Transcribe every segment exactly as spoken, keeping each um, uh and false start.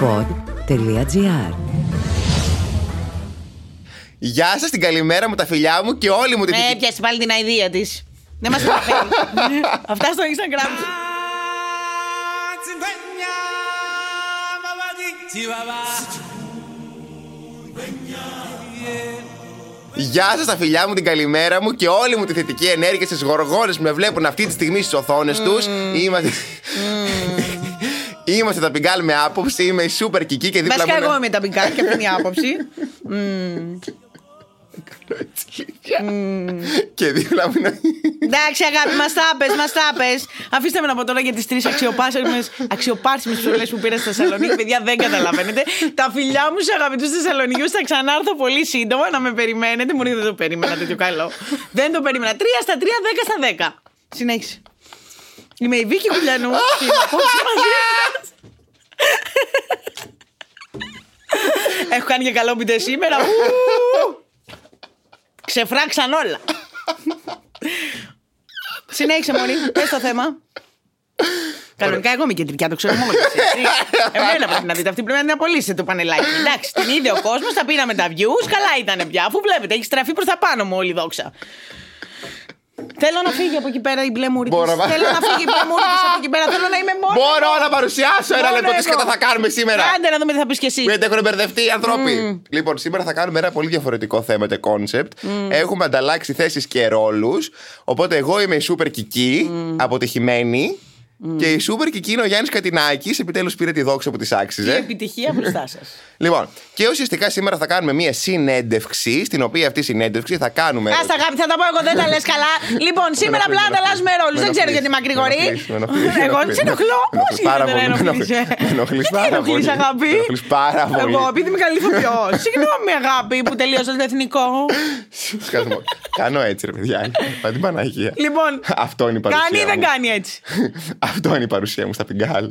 pod τελεία gr. Γεια σας, την καλημέρα μου, τα φιλιά μου και όλοι μου την φιλιά. Έπιασε πάλι την αηδία της. Δεν μας προφέρει. Αυτά στο Instagram. Γεια σας, τα φιλιά μου, την καλημέρα μου και όλη μου τη θετική ενέργεια στις γοργόνες που με βλέπουν αυτή τη στιγμή στις οθόνες mm. τους. Είμαστε... Mm. Είμαστε τα Πιγκάλ με άποψη, είμαι η Super Kikii και δίπλα μου... Βασικά εγώ είμαι τα Πιγκάλ και αυτή είναι η άποψη. mm. Mm. Και δίπλα μου. Εντάξει, αγάπη, μας τα πες, μας τα πες. Αφήστε με να πω τώρα για τις τρεις αξιοπάρσιμες ψωλές που πήρα στη Θεσσαλονίκη. Παιδιά, δεν καταλαβαίνετε. Τα φιλιά μου στους αγαπητούς Θεσσαλονικιούς, θα ξανάρθω πολύ σύντομα να με περιμένετε. Μου δεν το περίμενα τέτοιο καλό. Δεν το περίμενα. Τρία στα τρία, δέκα στα δέκα. Συνέχισε. Είμαι η Βίκυ Βουλιανού. Έχω κάνει και καλό μπιτέ σήμερα. Ξεφράξαν όλα. Συνέχισε, μωρή, πες το θέμα. Κανονικά εγώ είμαι κεντρικιά, το ξέρω μόνο και εσύ. Εμένα πρέπει να δείτε, αυτή πρέπει να την απολύσετε το πανελάκι. Εντάξει, την είδε ο κόσμος, τα πήραμε τα views, καλά ήταν πια. Αφού βλέπετε, έχει στραφεί προς τα πάνω μου όλη η δόξα. Θέλω να φύγει από εκεί πέρα η μπλε μουρική. Θέλω να φύγει η μπλε μουρική από εκεί πέρα. Θέλω να είμαι μόνο. Μπορώ να παρουσιάσω ένα λεπτό τι κατά θα κάνουμε σήμερα. Άντε να δούμε τι θα πεις κι εσύ. Γιατί έχουν μπερδευτεί οι άνθρωποι. Mm. Λοιπόν, σήμερα θα κάνουμε ένα πολύ διαφορετικό θέμα και κόνσεπτ. Mm. Έχουμε ανταλλάξει θέσεις και ρόλους. Οπότε εγώ είμαι η Super Kikii, mm. αποτυχημένη. Mm. Και η Super Kikii είναι ο Γιάννης Κατινάκης. Επιτέλους πήρε τη δόξα που της άξιζε. Και επιτυχία μπροστά σας. Λοιπόν, και ουσιαστικά σήμερα θα κάνουμε μία συνέντευξη. Στην οποία αυτή η συνέντευξη θα κάνουμε. Άστα, αγάπη, θα τα πω εγώ, δεν τα λες καλά. Λοιπόν, σήμερα απλά ανταλλάσσουμε ρόλους. Δεν ξέρω γιατί μακρηγορεί. Εγώ σε ενοχλώ. Πώς γίνεται να ενοχλείς? Τι ενοχλείς, αγάπη? Εγώ, επειδή είμαι καλή ηθοποιός. Συγγνώμη, αγάπη, που τελείωσα το εθνικό. Κάνω έτσι, ρε παιδιά. Μα την Παναγία. Αυτό είναι η παρουσία μου. Κάνει ή δεν κάνει έτσι? Αυτό είναι η παρουσία μου στα Πιγκάλ.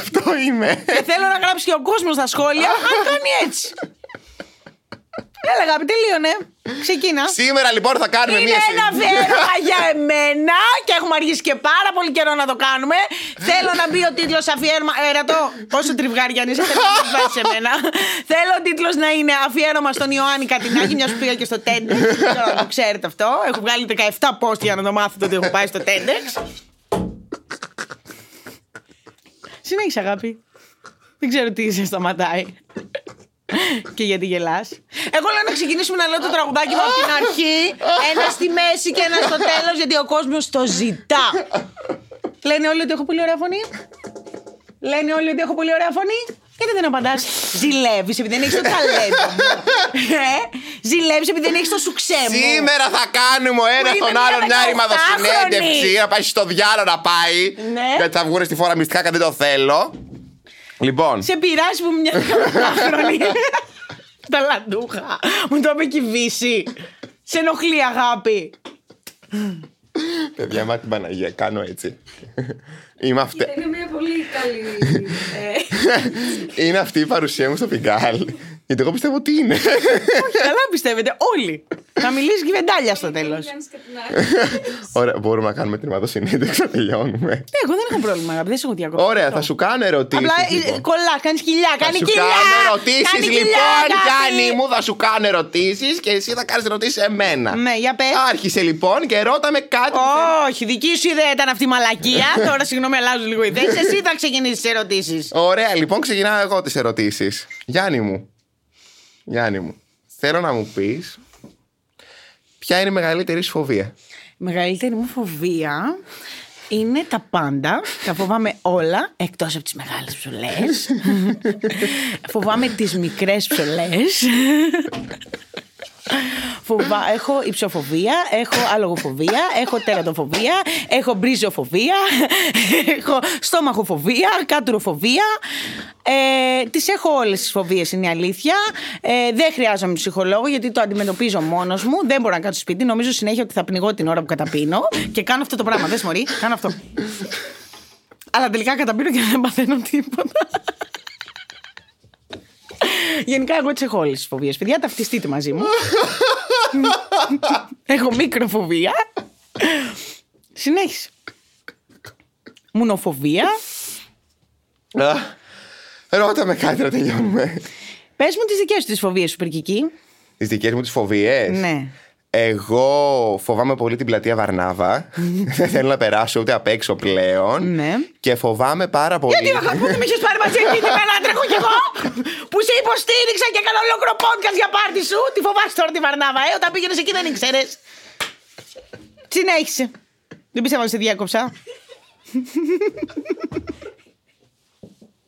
Αυτό είμαι. Και θέλω να γράψει και ο κόσμος στα σχόλια. Αν κάνει έτσι. Έλα, αγάπη, τελείωνε. Ξεκίνα. Σήμερα λοιπόν θα κάνουμε μία συνέντευξη. Είναι ένα αφιέρωμα για εμένα και έχουμε αργήσει και πάρα πολύ καιρό να το κάνουμε. Θέλω να μπει ο τίτλος αφιέρωμα. Έρατο, πόσο τριβγάρι αν είσαι, θέλω να βάζει εμένα. Θέλω ο τίτλος να είναι αφιέρωμα στον Ιωάννη Κατινάκη, μια που πήγα και στο TEDx. Το ξέρετε αυτό. Έχω βγάλει δεκαεπτά post για να το μάθετε ότι έχω πάει στο TEDx. Συνέχισε, αγάπη. Δεν ξέρω τι σε σταματάει. Και γιατί γελάς? Εγώ λέω να ξεκινήσουμε να λέω το τραγουδάκι μου από την αρχή. Ένα στη μέση και ένα στο τέλος, γιατί ο κόσμος το ζητά. Λένε όλοι ότι έχω πολύ ωραία φωνή. Λένε όλοι ότι έχω πολύ ωραία φωνή. Γιατί δεν απαντάς? Ζηλεύεις επειδή δεν έχεις το ταλέντο μου. ε, Ζηλεύεις επειδή δεν έχεις το σουξέ μου. Σήμερα θα κάνουμε ο ένας τον άλλον μια ρημαδοσυνέντευξη. Να πάει στο διάλογο να πάει. Ναι. Γιατί θα βγουν στη φορά μυστικά και δεν το θέλω. Λοιπόν. Σε πειράζει που είμαι μια δεκαοκτάχρονη. Τα λαντούχα. Μου το είπε και η Βύση. Σε ενοχλεί, αγάπη? Παιδιά, μα την Παναγία, κάνω έτσι. Είμαι αυτή. Είναι μια πολύ καλή. Είναι αυτή η παρουσία μου στο Πιγκάλ. Γιατί εγώ πιστεύω ότι είναι. Όχι, καλά πιστεύετε όλοι. Να μιλήσει κυβεντάλια στο τέλος. Ωραία, μπορούμε να κάνουμε τριμματοσυνέντευξη να τελειώνουμε. Ναι, εγώ δεν έχω πρόβλημα, αγαπητέ, δεν σε έχω διακοπεί. Ωραία, θα σου κάνω ερωτήσεις. Απλά κολλά, κάνει κοιλιά, κάνει κοιλιά. Θα σου κάνω ερωτήσεις, λοιπόν, Γιάννη μου, θα σου κάνω ερωτήσεις και εσύ θα κάνεις ερωτήσεις εμένα. Ναι, για πες. Άρχισε λοιπόν και ρώτα με κάτι. Όχι, δική σου ιδέα ήταν αυτή η μαλακία. Τώρα, συγγνώμη, αλλάζω λίγο ιδέες. Εσύ θα ξεκινήσεις τις ερωτήσεις. Ωραία, λοιπόν, ξεκινάω εγώ τις ερωτήσεις. Γιάννη μου. Γιάννη μου, θέλω να μου πεις ποια είναι η μεγαλύτερη σου φοβία. Η μεγαλύτερη μου φοβία είναι τα πάντα. Τα φοβάμαι όλα, εκτός από τις μεγάλες ψωλές. Φοβάμαι τις μικρές ψωλές. Φοβά... Έχω υψοφοβία, έχω αλογοφοβία, έχω τερατοφοβία, έχω μπριζοφοβία, έχω στόμαχοφοβία, κάτουροφοβία. Ε, τις έχω όλες τις φοβίες, είναι η αλήθεια. Ε, δεν χρειάζομαι ψυχολόγο γιατί το αντιμετωπίζω μόνος μου. Δεν μπορώ να κάτσω σπίτι. Νομίζω συνέχεια ότι θα πνιγώ την ώρα που καταπίνω. Και κάνω αυτό το πράγμα. Δες, μωρή, κάνω αυτό. Αλλά τελικά καταπίνω και δεν παθαίνω τίποτα. Γενικά εγώ τις έχω όλες τις φοβίες. Παιδιά, ταυτιστείτε μαζί μου. Έχω μικροφοβία. Συνέχισε. Μουνοφοβία. Ρώτα με κάτι να τελειώνουμε. Πες μου τις δικές σου τις φοβίες, Super Kikii. Τις δικές μου τις φοβίες. Ναι. Εγώ φοβάμαι πολύ την πλατεία Βαρνάβα. Δεν θέλω να περάσω ούτε απ' έξω πλέον. Ναι. Και φοβάμαι πάρα πολύ. Γιατί αγάπη μου, δεν με είχες πάρει μαζί εκεί την μέρα να τρέχω κι εγώ που σε υποστήριξα και έκανα ολόκληρο podcast για πάρτι σου. Τι φοβάσαι τώρα τη Βαρνάβα, ε? Όταν πήγαινες εκεί δεν ήξερες. Συνέχισε. Δεν πιστεύω ότι σε διάκοψα.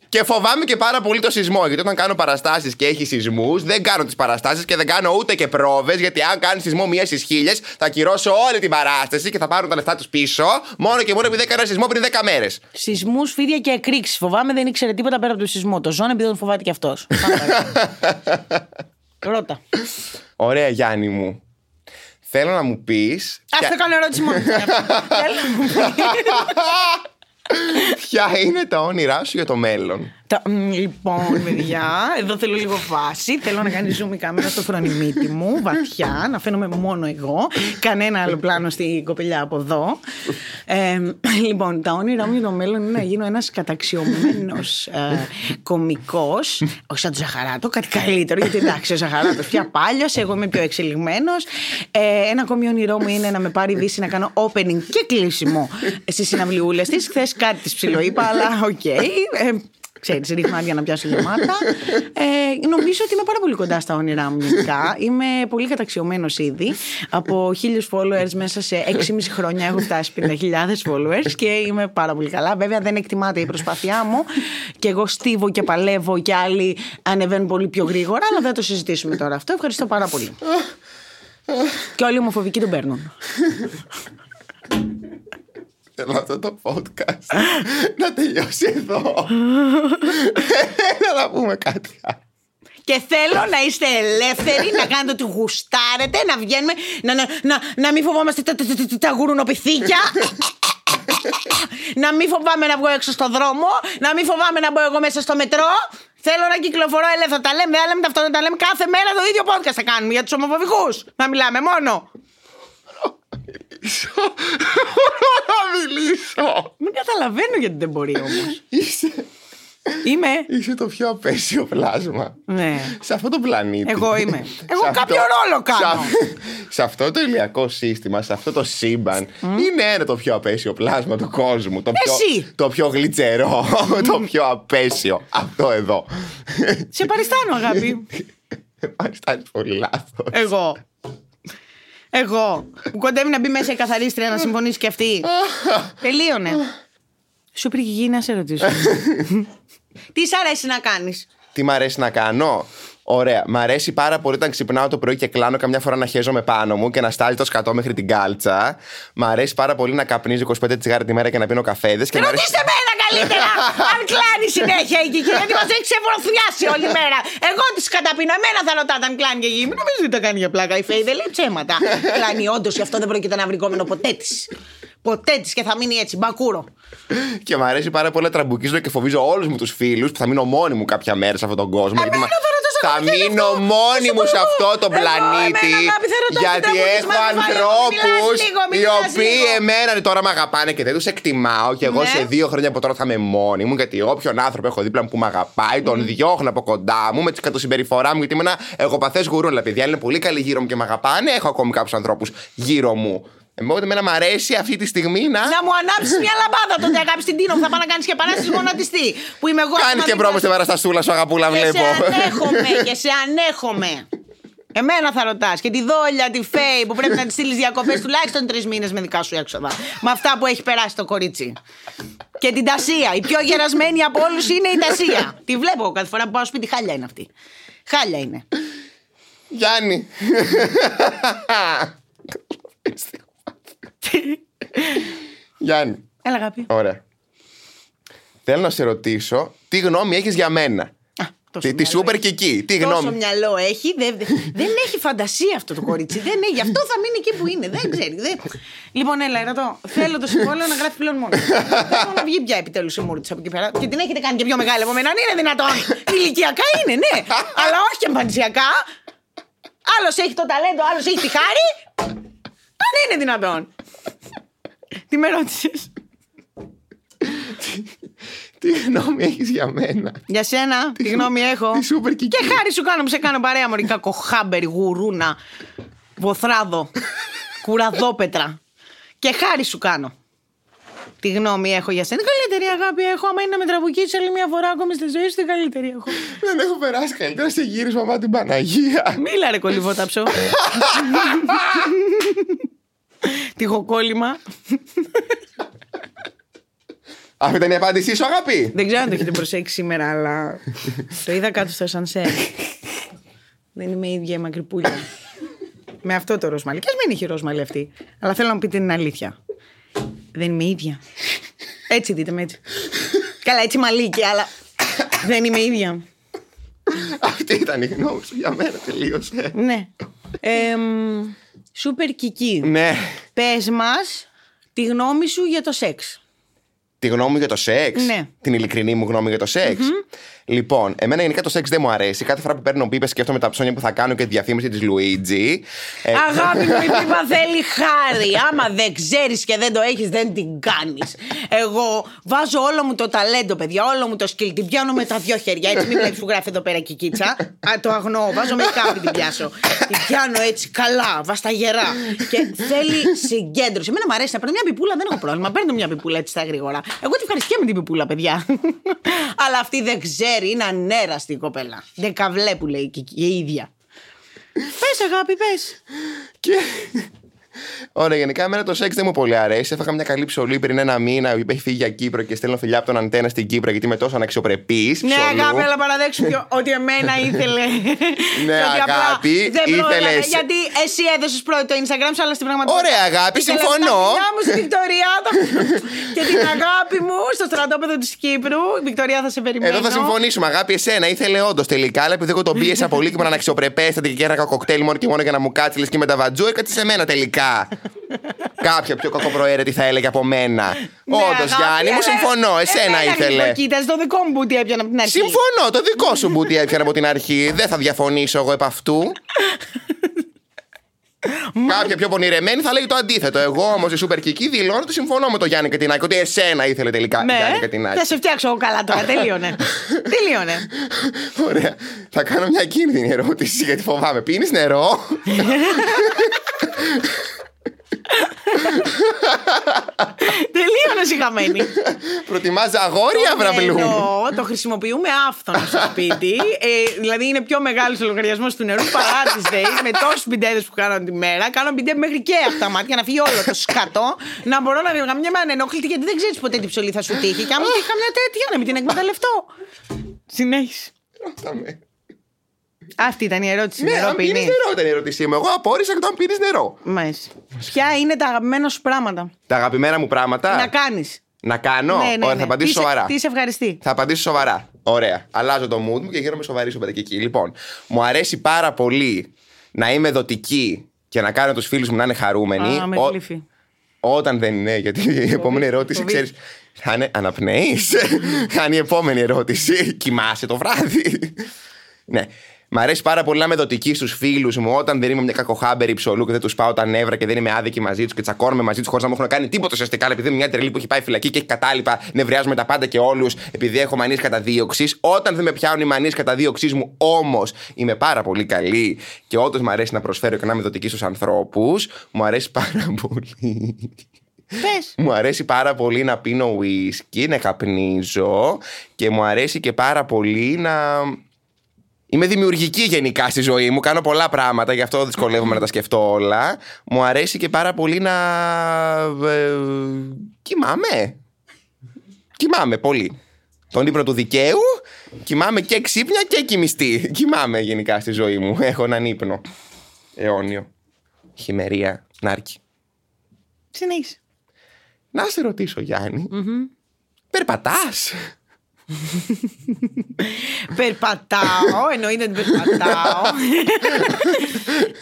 Και φοβάμαι και πάρα πολύ το σεισμό. Γιατί όταν κάνω παραστάσεις και έχει σεισμούς, δεν κάνω τις παραστάσεις και δεν κάνω ούτε και πρόβες. Γιατί αν κάνει σεισμό μία στις χίλιες, θα κυρώσω όλη την παράσταση και θα πάρουν τα λεφτά τους πίσω. Μόνο και μόνο επειδή έκανα σεισμό πριν δέκα μέρες. Σεισμούς, φίδια και εκρήξεις. Φοβάμαι, δεν ήξερε τίποτα πέρα από το σεισμό. Το ζώνε επειδή τον φοβάται κι αυτός. Ρώτα. Ωραία, Γιάννη μου. Θέλω να μου πεις. Αυτό κάνω ερώτηση μόνο. Ποια είναι τα όνειρά σου για το μέλλον? Λοιπόν, παιδιά, εδώ θέλω λίγο βάση. Θέλω να κάνει zoom η κάμερα στο φρονιμίτι μου, βαθιά, να φαίνομαι μόνο εγώ. Κανένα άλλο πλάνο στην κοπελιά από εδώ. ε, Λοιπόν, τα όνειρά μου για το μέλλον είναι να γίνω ένας καταξιωμένος ε, κωμικός. Όχι σαν τον Ζαχαράτο, κάτι καλύτερο. Γιατί εντάξει, ο Ζαχαράτος πια πάλιος, εγώ είμαι πιο εξελιγμένος. ε, Ένα ακόμη όνειρό μου είναι να με πάρει η Βύση να κάνω opening και κλείσιμο στις συναυλιούλες της. Χθες κάτι της ψιλοείπα, αλλά οκ. Okay. ε, Ξέρεις, ρίχνω άδεια να πιάσω γεμάτα. ε, Νομίζω ότι είμαι πάρα πολύ κοντά στα όνειρά μου γενικά. Είμαι πολύ καταξιωμένος ήδη. Από χίλιους followers μέσα σε έξι και μισό χρόνια έχω φτάσει πενήντα χιλιάδες followers και είμαι πάρα πολύ καλά. Βέβαια δεν εκτιμάται η προσπάθειά μου και εγώ στίβω και παλεύω και άλλοι ανεβαίνουν πολύ πιο γρήγορα, αλλά δεν το συζητήσουμε τώρα αυτό. Ευχαριστώ πάρα πολύ. Και όλοι οι ομοφοβικοί τον παίρνουν. Θέλω αυτό το podcast να τελειώσει εδώ. Έλα να πούμε κάτι άλλο. Και θέλω να είστε ελεύθεροι, να κάνετε ό,τι γουστάρετε, να βγαίνουμε, να, να, να, να μην φοβόμαστε τα, τα, τα, τα γουρουνοπιθήκια. Να μην φοβάμαι να βγω έξω στον δρόμο, να μην φοβάμαι να μπω εγώ μέσα στο μετρό. Θέλω να κυκλοφορώ ελεύθερα. Τα λέμε, άλλα με τα αυτονόητα, τα λέμε κάθε μέρα το ίδιο podcast θα κάνουμε για τους ομοφοβικούς. Να μιλάμε μόνο. Να μιλήσω. Μην καταλαβαίνω γιατί δεν μπορεί όμως. Είσαι Είμαι Είσαι το πιο απέσιο πλάσμα. Ναι. Σε αυτό το πλανήτη. Εγώ είμαι. Εγώ κάποιο αυτό... ρόλο κάνω. Σε αυτό το ηλιακό σύστημα, σε αυτό το σύμπαν, mm. είναι ένα το πιο απέσιο πλάσμα του κόσμου. Το Εσύ πιο, το πιο γλιτσερό. Το πιο απέσιο. Αυτό εδώ. Σε παριστάνω, αγάπη. Παριστάνεις πολύ λάθος. Εγώ Εγώ που κοντεύει να μπει μέσα η καθαρίστρια να συμφωνήσει και αυτή. Τελείωνε. Super Kikii, να σε ρωτήσω. Τι σ' αρέσει να κάνεις? Τι μ' αρέσει να κάνω? Ωραία, μ' αρέσει πάρα πολύ όταν ξυπνάω το πρωί και κλάνω καμιά φορά να χέζομαι πάνω μου και να στάλει το σκατό μέχρι την κάλτσα. Μ' αρέσει πάρα πολύ να καπνίζω είκοσι πέντε τσιγάρα τη μέρα και να πίνω καφέδες. Και ρωτήστε αρέσει... μένα καλύτερα! Αν κλάνει συνέχεια η Κική, γιατί μας έχει ξεβροθιάσει όλη μέρα. Εγώ τις καταπίνω, εμένα θα ρωτάτε αν κλάνει και η Κική. Μην νομίζετε ότι τα κάνει για πλάκα. Η Φέη δεν λέει ψέματα. Κλάνει όντως, γι' αυτό δεν πρόκειται να βρει κόμενο ποτέ τη. Ποτέ τη και θα μείνει έτσι, μπακούρο. Και μ' αρέσει πάρα πολύ να τραμπουκίζω και φοβίζω όλους μου τους φίλους που θα μείνω μόνη μου κάποια μέρα σε αυτόν τον κόσμο. Εμένα, γιατί... Θα μείνω μόνη μου σε αυτό το πλανήτη. Γιατί έχω ανθρώπους οι οποίοι εμένα τώρα με αγαπάνε και δεν τους εκτιμάω. Και εγώ σε δύο χρόνια από τώρα θα είμαι μόνη μου. Γιατί όποιον άνθρωπο έχω δίπλα μου που με αγαπάει, τον διώχνω από κοντά μου με την κατοσυμπεριφορά μου. Γιατί είμαι ένα εγωπαθές γουρούνι. Παιδιά είναι πολύ καλή γύρω μου και με αγαπάνε. Έχω ακόμη κάποιους ανθρώπους γύρω μου. Εμένα εμένα μ' αρέσει αυτή τη στιγμή να. Να μου ανάψει μια λαμπάδα τότε, αγάπη στην Τίνο. Θα πάω να κάνει και παράσταση γονατιστή. Που είμαι εγώ. Κάνει και πρόβες στην παραστασούλα σου, αγαπούλα, βλέπω. Και σε ανέχομαι, και σε ανέχομαι. Εμένα θα ρωτάς. Και τη Δόλια, τη Φέη που πρέπει να τη στείλει διακοπές τουλάχιστον τρεις μήνες με δικά σου έξοδα. Με αυτά που έχει περάσει το κορίτσι. Και την Τασία. Η πιο γερασμένη από όλους είναι η Τασία. Τη βλέπω κάθε φορά που πάω σπίτι, χάλια είναι αυτή. Χάλια είναι. Γιάννη. Γιάννη. Έλα, αγάπη. Ωραία. Θέλω να σε ρωτήσω τι γνώμη έχεις για μένα. Τη Super Kikii. Τι γνώμη. Τόσο μυαλό έχει. Δεν, δεν έχει φαντασία αυτό το κορίτσι. Δεν έχει. Γι' αυτό θα μείνει εκεί που είναι. Δεν ξέρει. Δεν... Λοιπόν, έλα, ρωτώ. Θέλω το συμβόλαιο να γράφει πλέον μόνο. Θέλω να βγει πια επιτέλους η μούρη της από εκεί πέρα. Και την έχετε κάνει και πιο μεγάλη από μένα. Αν είναι δυνατόν. Ηλικιακά είναι, ναι. Αλλά όχι εμφανισιακά. Άλλος έχει το ταλέντο, άλλος έχει τη χάρη. Αν είναι δυνατόν. Τι με ρώτησες? Τι γνώμη έχεις για μένα? Για σένα, τι, τι γνώμη έχω? Τι Super Kikii. Και χάρη σου κάνω που σε κάνω παρέα, μωρή κακοχάμπερι, γουρούνα, βοθράδο, κουραδόπετρα. Και χάρη σου κάνω. Τι γνώμη έχω για σένα? Καλύτερη αγάπη έχω. Άμα είναι να με τραβουκίσει άλλη μια φορά ακόμη στη ζωή σου, την καλύτερη έχω. Δεν έχω περάσει καλύτερα σε γύρισμα, μαμά την Παναγία. Μίλα ρε κολυβόταψο. Τυχοκόλλημα. Αυτή ήταν η απάντησή σου, αγάπη. Δεν ξέρω αν το έχετε προσέξει σήμερα, αλλά το είδα κάτω στο σανσέρ. Δεν είμαι η ίδια η μακρυπούλια. Με αυτό το ροσμαλί. Και ας μην είχε ροσμαλί αυτή. Αλλά θέλω να μου πείτε την αλήθεια. Δεν είμαι η ίδια. Έτσι δείτε με έτσι. Καλά, έτσι μαλίκη, αλλά δεν είμαι η ίδια. Αυτή ήταν η γνώμη σου για μένα, τελείωσε. Ναι. Super Kikii. Ναι. Πες μας τη γνώμη σου για το σεξ. Τη γνώμη μου για το σεξ. Ναι. Την ειλικρινή μου γνώμη για το σεξ. Mm-hmm. Λοιπόν, εμένα γενικά το σεξ δεν μου αρέσει. Κάθε φορά που παίρνω πίπες σκέφτομαι τα ψώνια που θα κάνω και τη διαφήμιση της Λουίτζι. Αγάπη μου, η πίπα θέλει χάρη. Άμα δεν ξέρεις και δεν το έχεις, δεν την κάνεις. Εγώ βάζω όλο μου το ταλέντο, παιδιά, όλο μου το σκύλ. Την πιάνω με τα δυο χέρια. Έτσι, μην βλέπεις που γράφει εδώ πέρα κικίτσα. Α, το αγνώ. Βάζω με κάπου την πιάσω. Την πιάνω έτσι καλά, βασταγερά. Και θέλει συγκέντρωση. Εμένα μου αρέσει να παίρνω μια πιπούλα, δεν έχω πρόβλημα. Παίρνω μια πιπούλα έτσι στα γρήγορα. Εγώ τη ευχαριστιέμαι την πιπούλα, παιδιά. Αλλά αυτή δεν ξέρει. Είναι ανέραστη η κοπέλα. Δεκαβλέ που λέει και η ίδια. Πες αγάπη, πες. Και... Ωραία, γενικά εμένα το σεξ δεν μου πολύ αρέσει. Έφαγα μια καλή ψωλή πριν ένα μήνα που έχει φύγει για Κύπρο και στέλνω φιλιά από τον Αντένα στην Κύπρο γιατί είμαι τόσο αναξιοπρεπής. Ναι, αγάπη, αλλά παραδέξου ότι εμένα ήθελε. Ναι, αγάπη, ήθελε. Γιατί εσύ έδωσες πρώτο το Instagram σου, αλλά στην πραγματικότητα. Ωραία, αγάπη, συμφωνώ. Φιλιά μου στη Βικτωρία και την αγάπη μου στο στρατόπεδο της Κύπρου. Βικτωρία, θα σε περιμένω. Εδώ θα συμφωνήσουμε, αγάπη, εσένα ήθελε όντως τελικά, αλλά επειδή εγώ τον πίεσα πολύ και ήμουν αναξιοπρεπέστατη και έκανα κοκτέιλ μόνο και μόνο για να μου κάτσει λες και με τα βατζού, έκατσε σε μένα τελικά. Κάποια πιο κακοπροαίρετη θα έλεγε από μένα. Όντως, Γιάννη, μου συμφωνώ. Εσένα ήθελε. Κοίτα, το δικό μου μπούτι έπιανα από την αρχή. Συμφωνώ, το δικό σου μπούτι έπιανα από την αρχή. Δεν θα διαφωνήσω εγώ επ' αυτού. Κάποια πιο πονηρεμένη θα λέει το αντίθετο. Εγώ όμως η Super Kikii δηλώνω ότι συμφωνώ με τον Γιάννη Κατινάκη. Ότι εσένα ήθελε τελικά. Ναι, Γιάννη Κατινάκη. Θα σε φτιάξω εγώ καλά τώρα. Τελείωνε. Τελείωνε. Ωραία. Θα κάνω μια κίνδυνη ερώτηση γιατί φοβάμαι. Πίνεις νερό? Τελείωνες η χαμένη. Προτιμάς αγόρια βραβλού? Το χρησιμοποιούμε άφθονα στο σπίτι. Δηλαδή είναι πιο μεγάλος ο λογαριασμός του νερού παρά τις ΔΕΗ. Με τόσους μπιντέδες που κάνω τη μέρα. Κάνω μπιντέ μέχρι και αυτά τα μάτια να φύγει όλο το σκατό. Να μπορώ να βγαμιέμαι ανενόχλητη γιατί δεν ξέρεις ποτέ τι ψωλή θα σου τύχει. Και άμα τύχει καμιά τέτοια να μην την εκμεταλλευτώ. Συνέχισε. Αυτή ήταν η ερώτηση. Ναι, νερό, αν πίνεις νερό ήταν η ερώτησή μου. Εγώ απόρρισα και το αν πίνεις νερό. Μάλιστα. Ποια είναι τα αγαπημένα σου πράγματα? Τα αγαπημένα μου πράγματα. Να κάνεις. Να κάνω. Ναι, ναι, ναι. Ωραία, θα απαντήσω τι σοβαρά. Τι σε ευχαριστεί? Θα απαντήσω σοβαρά. Ωραία. Αλλάζω το mood μου και γίνομαι σοβαρή σου παιδική. Λοιπόν, μου αρέσει πάρα πολύ να είμαι δοτική και να κάνω τους φίλους μου να είναι χαρούμενοι. Α, με θλίφει. Όταν δεν είναι, γιατί η επόμενη ερώτηση ξέρεις. Θα είναι αναπνέεις. Θα είναι η επόμενη ερώτηση. Κοιμάσαι το βράδυ. Ναι. Μ' αρέσει πάρα πολύ να είμαι δοτική στους φίλους μου όταν δεν είμαι μια κακοχάμπερη ψωλού και δεν τους πάω τα νεύρα και δεν είμαι άδικη μαζί τους και τσακώνομαι μαζί τους χωρίς να μου έχουν κάνει τίποτα ουσιαστικά. Επειδή είμαι μια τρελή που έχει πάει φυλακή και έχει κατάλοιπα, νευριάζουμε τα πάντα και όλους επειδή έχω μανίες καταδίωξης. Όταν δεν με πιάνουν οι μανίες καταδίωξής μου όμως είμαι πάρα πολύ καλή και όντως μ' αρέσει να προσφέρω και να είμαι δοτική στους ανθρώπους. Μου αρέσει πάρα πολύ. Πες. Μου αρέσει πάρα πολύ να πίνω whisky, να καπνίζω και μου αρέσει και πάρα πολύ να. Είμαι δημιουργική γενικά στη ζωή μου. Κάνω πολλά πράγματα, γι' αυτό δυσκολεύομαι να τα σκεφτώ όλα. Μου αρέσει και πάρα πολύ να. Ε, κοιμάμαι. Κοιμάμαι πολύ. Τον ύπνο του δικαίου. Κοιμάμαι και ξύπνια και κοιμιστή. Κοιμάμαι γενικά στη ζωή μου. Έχω έναν ύπνο. Αιώνιο. Χειμερία. Νάρκη. Συνέχισε. Να σε ρωτήσω, Γιάννη. Mm-hmm. Περπατάς? Περπατάω, εννοείται ότι περπατάω.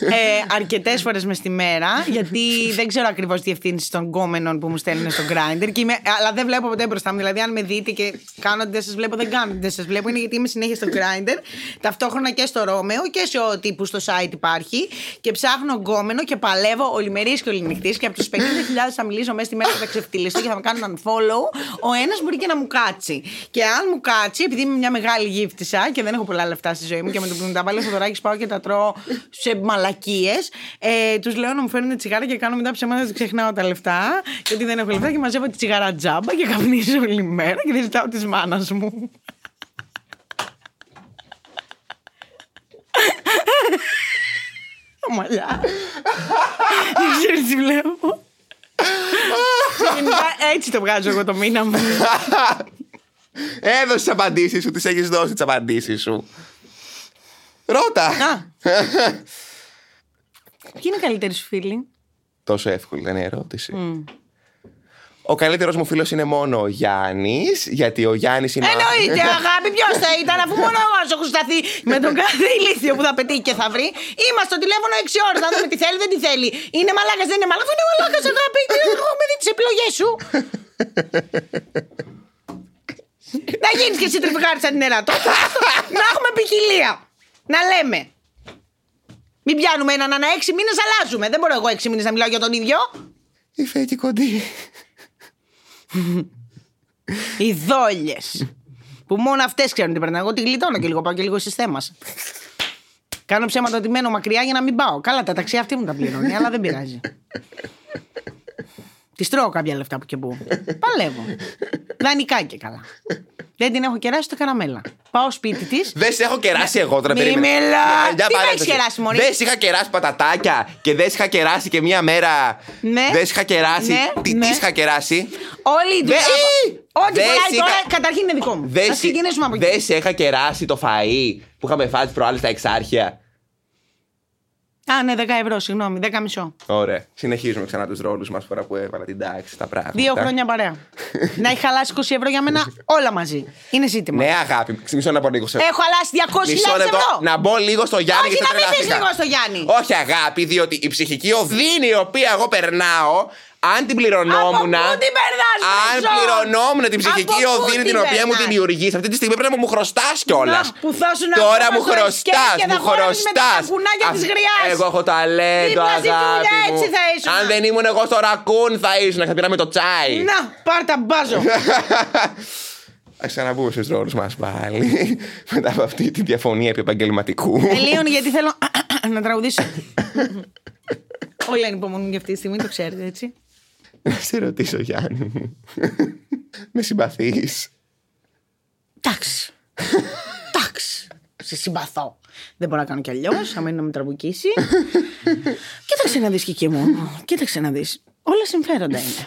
ε, αρκετές φορές μες τη μέρα, γιατί δεν ξέρω ακριβώς τη ευθύνηση των κόμενων που μου στέλνουν στο Grindr. Και είμαι, αλλά δεν βλέπω ποτέ μπροστά μου. Δηλαδή, αν με δείτε και κάνω δεν σας βλέπω, δεν κάνω δεν σας βλέπω. Είναι γιατί είμαι συνέχεια στο Grindr, ταυτόχρονα και στο Ρώμεο και σε ό,τι που στο site υπάρχει. Και ψάχνω κόμενο και παλεύω ολημερής και οληνυχτής. Και από τους πενήντα χιλιάδες θα μιλήσω μέσα στη μέρα και θα ξεφτυλιστώ και θα με κάνουν unfollow. Ο ένας μπορεί και να μου κάτσει. Και αν μου κάτσει, επειδή είμαι μια μεγάλη γύφτισσα και δεν έχω πολλά λεφτά στη ζωή μου και με το που μου τα βάλει ο Θοδωράκης πάω και τα τρώω σε μαλακίες, ε, τους λέω να μου φέρουν τσιγάρα και κάνω μετά ψέματα ότι ξεχνάω τα λεφτά και ότι δεν έχω λεφτά και μαζεύω τη τσιγάρα τζάμπα και καπνίζω όλη μέρα και δεν ζητάω της μάνας μου. Μαλιά. Δεν ξέρω τι βλέπω. Έτσι το βγάζω εγώ το μήνα μου. Έδωσε τις απαντήσεις σου, τις έχεις δώσει τις απαντήσεις σου. Ρώτα! Ποιοι είναι οι καλύτεροι σου φίλοι? Τόσο εύκολη ήταν η ερώτηση. Mm. Ο καλύτερος μου φίλος είναι μόνο ο Γιάννης, γιατί ο Γιάννης είναι... Εννοείται, αγάπη, ποιος θα ήταν, αφού μόνο εγώ σου έχω σταθεί με τον κάθε ηλίθιο που θα πετύχει και θα βρει. Είμαστε στο τηλέφωνο έξι ώρες, να δούμε τι θέλει, δεν τη θέλει. Είναι μαλάκας, δεν είναι μαλάκας, είναι μαλάκας, αγάπη, έχουμε δει τις επιλογές σου. Να γίνεις και εσύ τριφυγάρισα την εράτο. Να έχουμε ποικιλία. Να λέμε. Μην πιάνουμε έναν ανά έξι μήνες, αλλάζουμε. Δεν μπορώ εγώ έξι μήνες να μιλάω για τον ίδιο. Η φέτη κοντή. Οι δόλιες. Που μόνο αυτές ξέρουν τι περνάω. Εγώ τη γλιτώνω και λίγο, πάω και λίγο στις θέμας. Κάνω ψέματα ότι μένω μακριά για να μην πάω. Καλά, τα ταξιά αυτή μου τα πληρώνει, αλλά δεν πειράζει. Τη τρώω κάποια λεφτά που και που. Παλεύω. Δανεικά και καλά. Δεν την έχω κεράσει το καραμέλα. Πάω σπίτι τη. Δεν σε έχω κεράσει εγώ τώρα, παιδί μου. Μη μιλά! Τι με έχει κεράσει, μωρή. Δεν είχα κεράσει πατατάκια και δεν είχα κεράσει και μία μέρα. Ναι. Δεν είχα κεράσει. Ναι. Τι ναι. είχα κεράσει. Όλη η δουλειά. Ό,τι κεράσει τώρα, καταρχήν είναι δικό μου. Δεν ξεκινήσουμε από εκεί. Δεν σε είχα κεράσει το φαΐ που είχαμε φάει προάλλες τα εξάρχεια. Α, ναι, δέκα ευρώ, συγγνώμη, δέκα κόμμα πέντε. Ωραία. Συνεχίζουμε ξανά τους ρόλους μας φορά που έβαλα την τάξη, τα πράγματα. Δύο χρόνια παρέα. Να έχει χαλάσει είκοσι ευρώ για μένα όλα μαζί. Είναι ζήτημα. Ναι, αγάπη, μισό να πω λίγο σε. Έχω χαλάσει διακόσιες χιλιάδες ευρώ. Να μπω λίγο στο Γιάννη. Όχι, και να μην πεις λίγο στο Γιάννη. Όχι, αγάπη, διότι η ψυχική οδύνη η οποία εγώ περνάω. Αν την πληρωνόμουν. Από πού την περνάς, αν μισό. πληρωνόμουν την ψυχική από οδύνη την, την οποία μου δημιουργείς, αυτή τη στιγμή πρέπει να μου χρωστάς κιόλας. Τώρα μου χρωστάς, μου χρωστάς. Εγώ έχω ταλέντο, αγάπη μου. Αν δεν ήμουν εγώ στο ρακούν, θα ήσουν να ξαπινάμε το τσάι. Να, πάρ' τα μπάζω. Θα ξαναμπούμε στους ρόλους μας πάλι. Μετά από αυτή τη διαφωνία επί επαγγελματικού. Τελείων, γιατί θέλω να τραγουδήσω. Όλα ανυπομονούν για αυτή τη στιγμή, το ξέρετε έτσι. Να σε ρωτήσω, Γιάννη μου. Με συμπαθείς? Εντάξει. Εντάξει. Σε συμπαθώ. Δεν μπορώ να κάνω κι αλλιώς. Αμένει να με τραμπουκίσει. Κοίταξε να δεις, Κική μου. Κοίταξε να δεις. Όλα συμφέροντα είναι.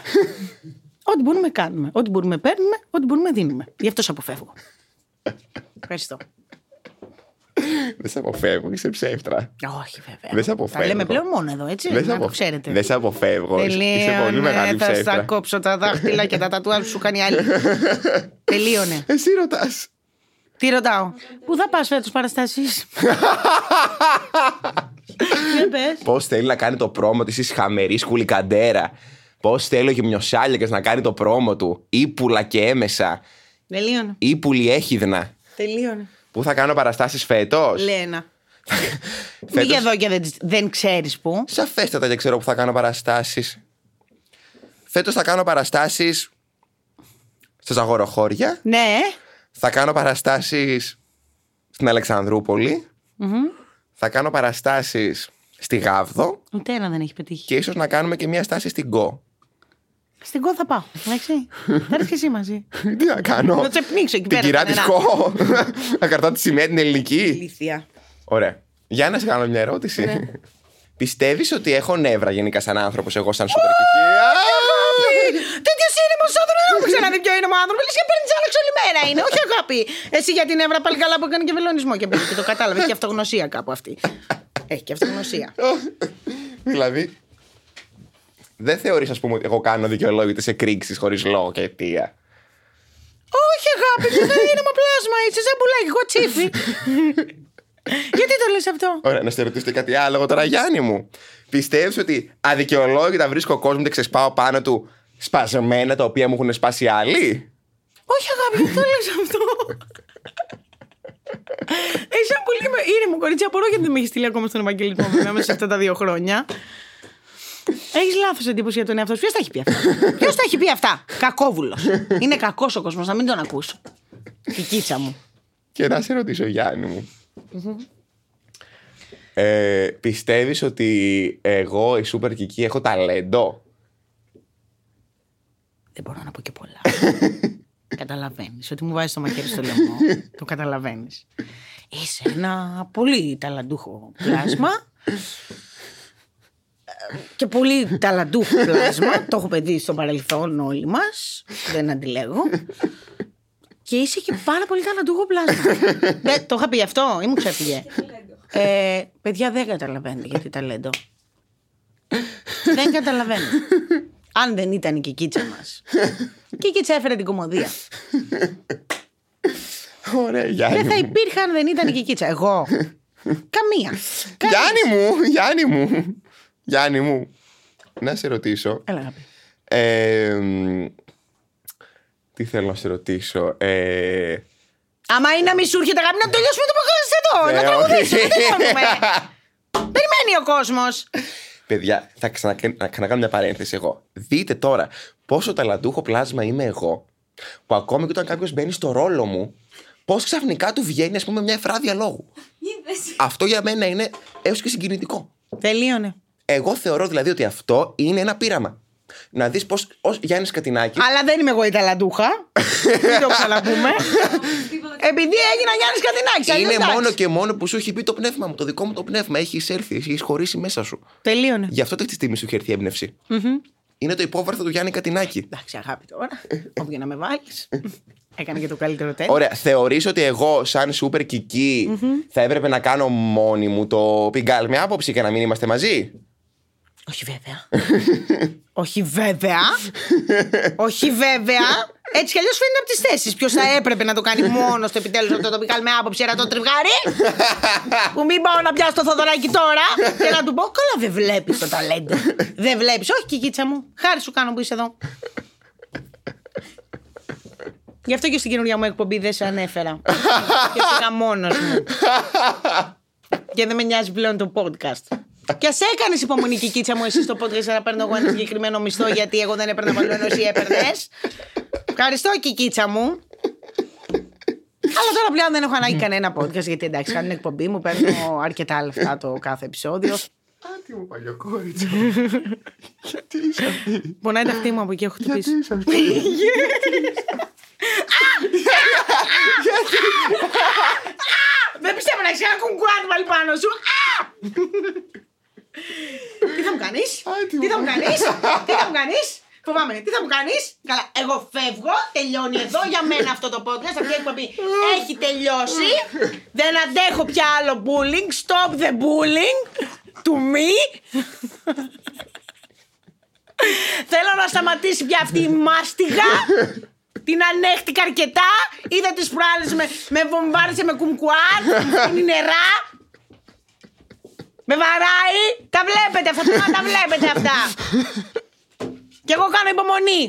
Ό,τι μπορούμε κάνουμε. Ό,τι μπορούμε παίρνουμε. Ό,τι μπορούμε δίνουμε. Γι' αυτό σε αποφεύγω. Ευχαριστώ. Δεν σε αποφεύγω, είσαι ψεύτρα. Όχι, βέβαια. Δεν σε αποφεύγω. Τα λέμε πλέον μόνο εδώ, έτσι. Δεν σε αποφεύγω. Δεν σε αποφεύγω. Είσαι πολύ μεγάλη ψεύτρα. Θα στα κόψω τα δάχτυλα και τα τατουάζ σου κάνει άλλη. Τελείωνε. Εσύ ρωτάς. Τι ρωτάω? Πού θα πας φέτος παραστάσεις? Πώς θέλει να κάνει το πρόμο της η χαμερή σκουλικαντέρα. Πώς θέλει ο γυμνιοσάλιακας να κάνει το πρόμο του. Ήπουλα και έμεσα. Τελείωνε. Ήπουλη έχιδνα. Τελείωνε. Πού θα κάνω παραστάσεις φέτος? Λένα. Φέτος... Μην εδώ και δεν, δεν ξέρεις πού. Σαφέστατα και ξέρω που θα κάνω παραστάσεις. Φέτος θα κάνω παραστάσεις στα Ζαγοροχώρια. Ναι. Θα κάνω παραστάσεις στην Αλεξανδρούπολη. Mm-hmm. Θα κάνω παραστάσεις στη Γάβδο. Ούτε ένα δεν έχει πετύχει. Και ίσως να κάνουμε και μια στάση στην Κο. Στην Κο θα πάω, εντάξει. Θα έρθεις και εσύ μαζί. Τι να κάνω? Να τσεπνίξω εκεί πέρα. Την κυρά της Κο. Να κρατάω τη σημαία την ελληνική. Ηλίθεια. Ωραία. Για να σε κάνω μια ερώτηση. Πιστεύεις ότι έχω νεύρα γενικά σαν άνθρωπος, εγώ σαν Super Kikii? Τέτοιο σύνημο άνθρωπο δεν έχω ξαναδεί ποιο είναι ο άνθρωπο. Λες και παίρνει άλλαξ όλη μέρα είναι. Όχι αγάπη. Εσύ για την νεύρα πάλι καλά που έκανε και βελονισμό και πέρα. Και το κατάλαβε. Έχει και αυτογνωσία κάπου αυτή. Έχει και αυτογνωσία. Δηλαδή. Δεν θεωρείς, ας πούμε, ότι εγώ κάνω δικαιολόγητες εκρήξεις χωρίς λόγο και αιτία? Όχι, αγάπη, δεν είναι μου πλάσμα, έτσι, δεν πουλάει, εγώ τσίφι. Γιατί το λες αυτό? Ωραία, να σε ρωτήσετε κάτι άλλο τώρα, Γιάννη μου. Πιστεύεις ότι αδικαιολόγητα βρίσκω κόσμο και ξεσπάω πάνω του σπασμένα τα οποία μου έχουν σπάσει άλλοι? Όχι, αγάπη, δεν το λες αυτό. Εσύ πολύ με ήρεμο, κορίτσι, απορώ γιατί δεν με έχεις στείλει ακόμα στον Ευαγγελισμό βέβαια μέσα σε αυτά τα δύο χρόνια. Έχεις λάθος εντύπωση για τον εαυτό σου. Ποιος τα έχει πει αυτά? Ποιος τα έχει πει αυτά? Κακόβουλος. Είναι κακός ο κόσμος, να μην τον ακούσω. Κικίτσα μου. Και να σε ρωτήσω, Γιάννη μου. Mm-hmm. Ε, πιστεύεις ότι εγώ, η Super Kikii, έχω ταλέντο? Δεν μπορώ να πω και πολλά. Καταλαβαίνεις ότι μου βάζεις το μαχαίρι στο λαιμό. Το καταλαβαίνεις. Είσαι ένα πολύ ταλαντούχο πλάσμα. Και πολύ ταλαντούχο πλάσμα. Το έχω παιδί στο παρελθόν όλοι μας. Δεν αντιλέγω. Και είσαι και πάρα πολύ ταλαντούχο πλάσμα. Δε, το είχα πει αυτό ή μου ξέφυγε? ε, παιδιά, δεν καταλαβαίνω γιατί ταλέντο. Δεν καταλαβαίνω. Αν δεν ήταν η Κικίτσα μας. Και η Κικίτσα έφερε την κομμωδία. Ωραία, Γιάννη. Δεν θα υπήρχε αν δεν ήταν η Κικίτσα. Εγώ. Καμία. Γιάννη μου, Γιάννη μου. Γιάννη μου. Να σε ρωτήσω. Έλα, ε, τι θέλω να σε ρωτήσω. Ε... Άμα είναι να μη σου έρχεται, αγάπη, να τελειώσουμε το podcast εδώ. Ε, να τραγουδήσουμε. Δεν τελειώνουμε. Περιμένει ο κόσμος. Παιδιά, θα ξανακάνω μια παρένθεση εγώ. Δείτε τώρα πόσο ταλαντούχο πλάσμα είμαι εγώ, που ακόμη και όταν κάποιος μπαίνει στο ρόλο μου, πώς ξαφνικά του βγαίνει, ας πούμε, μια εφράδια λόγου. Αυτό για μένα είναι έως και συγκινητικό. Τελείωνε. Εγώ θεωρώ δηλαδή ότι αυτό είναι ένα πείραμα. Να δεις πώς ο Γιάννης Κατινάκης. Αλλά δεν είμαι εγώ η ταλαντούχα. Μην το ξαναπούμε. Επειδή έγινα Γιάννης Κατινάκης. Είναι εντάξει. Μόνο και μόνο που σου έχει πει το πνεύμα μου. Το δικό μου το πνεύμα. Έχεις έρθει, έχεις χωρίσει μέσα σου. Τελείωνε. Γι' αυτό και αυτή τη στιγμή σου έχει έρθει η έμπνευση. Mm-hmm. Είναι το υπόβαρθο του Γιάννη Κατινάκη. Εντάξει, αγάπη τώρα. Όποιο να με βάλεις. Έκανε και το καλύτερο τέλος. Ωραία. Θεωρείς ότι εγώ, σαν Super Kikii, mm-hmm. θα έπρεπε να κάνω μόνη μου το Πιγκάλ με άποψη και να μην είμαστε μαζί? Όχι βέβαια. Όχι βέβαια. Όχι βέβαια. Έτσι κι αλλιώς φαίνεται από τις θέσεις. Ποιος θα έπρεπε να το κάνει μόνος του επιτέλους αυτό το Πιγκάλ με άποψη, ερατό τριβγάρι? Που μην πάω να πιάσω το Θοδωράκη τώρα και να του πω: καλά, δεν βλέπεις το ταλέντο. Δεν βλέπεις. Όχι, Κικίτσα μου. Χάρη σου κάνω που είσαι εδώ. Γι' αυτό και στην καινούργια μου εκπομπή δεν σε ανέφερα. Και πήγα μόνος μου. Και δεν με νοιάζει πλέον το podcast. Και ας έκανες υπομονή, Κικίτσα μου, εσύ στο podcast να παίρνω εγώ ένα συγκεκριμένο μισθό, γιατί εγώ δεν έπαιρνα παλιό ενώ εσύ έπαιρνες. Ευχαριστώ, Κικίτσα μου. Αλλά τώρα πλέον δεν έχω ανάγκη κανένα podcast, γιατί εντάξει, κάνω εκπομπή μου, παίρνω αρκετά λεφτά το κάθε επεισόδιο. Άντι μου, παλιοκόριτσα. Γιατί είσαι αυτή? Πονάει τα χτήμα από εκεί, έχω χτυπήσει. Γιατί είσαι αυτή? Δεν πιστεύω να έχεις ένα κουγκουάντμαλ πάνω σου. Τι θα μου κάνεις? Τι θα μου κάνεις? Τι θα μου κάνεις? Φοβάμαι. Τι θα μου κάνεις? Καλά, εγώ φεύγω. Τελειώνει εδώ για μένα αυτό το podcast. Αυτή η εκπομπή έχει τελειώσει. Δεν αντέχω πια άλλο bullying. Stop the bullying to me. Θέλω να σταματήσει πια αυτή η μάστιγα. Την ανέχτηκα αρκετά. Είδα τις προάλλες με, με βομβάρισε με κουμκουάρ. Είναι νερά. Με βαράει. Τα βλέπετε αυτά. Τώρα τα βλέπετε αυτά. Και εγώ κάνω υπομονή.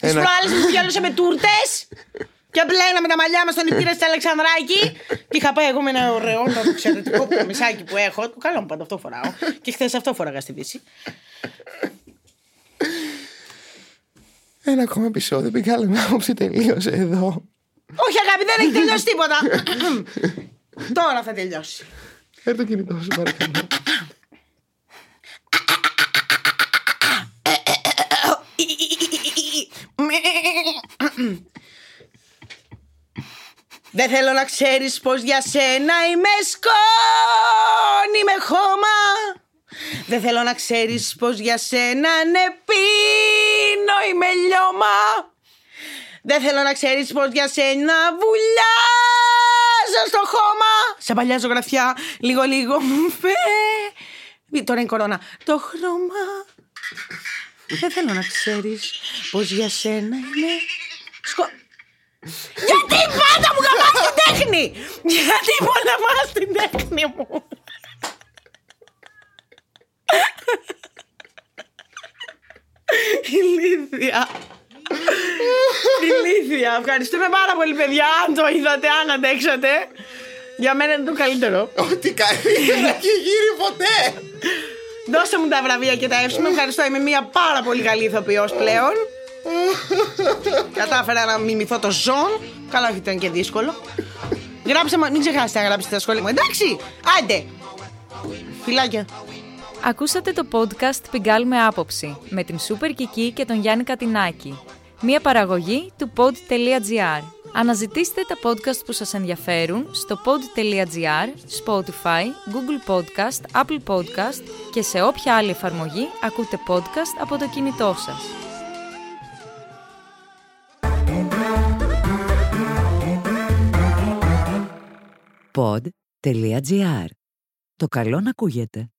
Ένα... Τις προάλλες μου πιέλωσε με τούρτες. Και πλέναμε τα μαλλιά μας στον Ιππήρα στη Αλεξανδράκη. Και είχα πάει εγώ με ένα ωραίο εξαιρετικό πουκαμισάκι που έχω. Καλό μου πάντα αυτό φοράω. Και χθες αυτό φοράγα στη Βύση. Ένα ακόμα επεισόδιο, Πιγκάλ με άποψη, τελείωσε εδώ. Όχι, αγάπη, δεν έχει τελειώσει τίποτα. Τώρα θα τελειώσει. Φέρ' το κινητό σου, παρακαλώ. Δεν θέλω να ξέρεις πως για σένα είμαι σκόνη με χώμα. Δεν θέλω να ξέρεις πως για σένα είναι πίνο ή με λιώμα. Δεν θέλω να ξέρεις πως για σένα βουλιάζω στο χώμα. Σε παλιά ζωγραφιά λίγο λίγο μου φε. Τώρα είναι κορώνα. Το χρώμα. Δεν θέλω να ξέρεις πως για σένα είναι σκο... Γιατί πάντα μου γαμάς την τέχνη? γιατί πολεμάς την τέχνη μου. Ηλίθεια. Ηλίθεια. Ευχαριστούμε πάρα πολύ, παιδιά. Αν το είδατε, αν αντέξατε. Για μένα είναι το καλύτερο. Ότι καλύτερα δεν έχει γύρει ποτέ. Δώστε μου τα βραβεία και τα εύσημα. Ευχαριστώ. Είμαι μια πάρα πολύ καλή ηθοποιός πλέον. Κατάφερα να μιμηθώ το ζών. Καλά, όχι, ήταν και δύσκολο. Γράψτε μου, μην ξεχάσετε να γράψετε τα σχόλια μου. Εντάξει, άντε. Φιλάκια. Ακούσατε το podcast Πιγκάλ με άποψη με την Super Kikii και τον Ιωάννη Κατινάκη. Μια παραγωγή του pod.gr. Αναζητήστε τα podcast που σας ενδιαφέρουν στο pod.gr, Spotify, Google Podcast, Apple Podcast και σε όποια άλλη εφαρμογή ακούτε podcast από το κινητό σας. pod.gr. Το καλό να ακούγεται.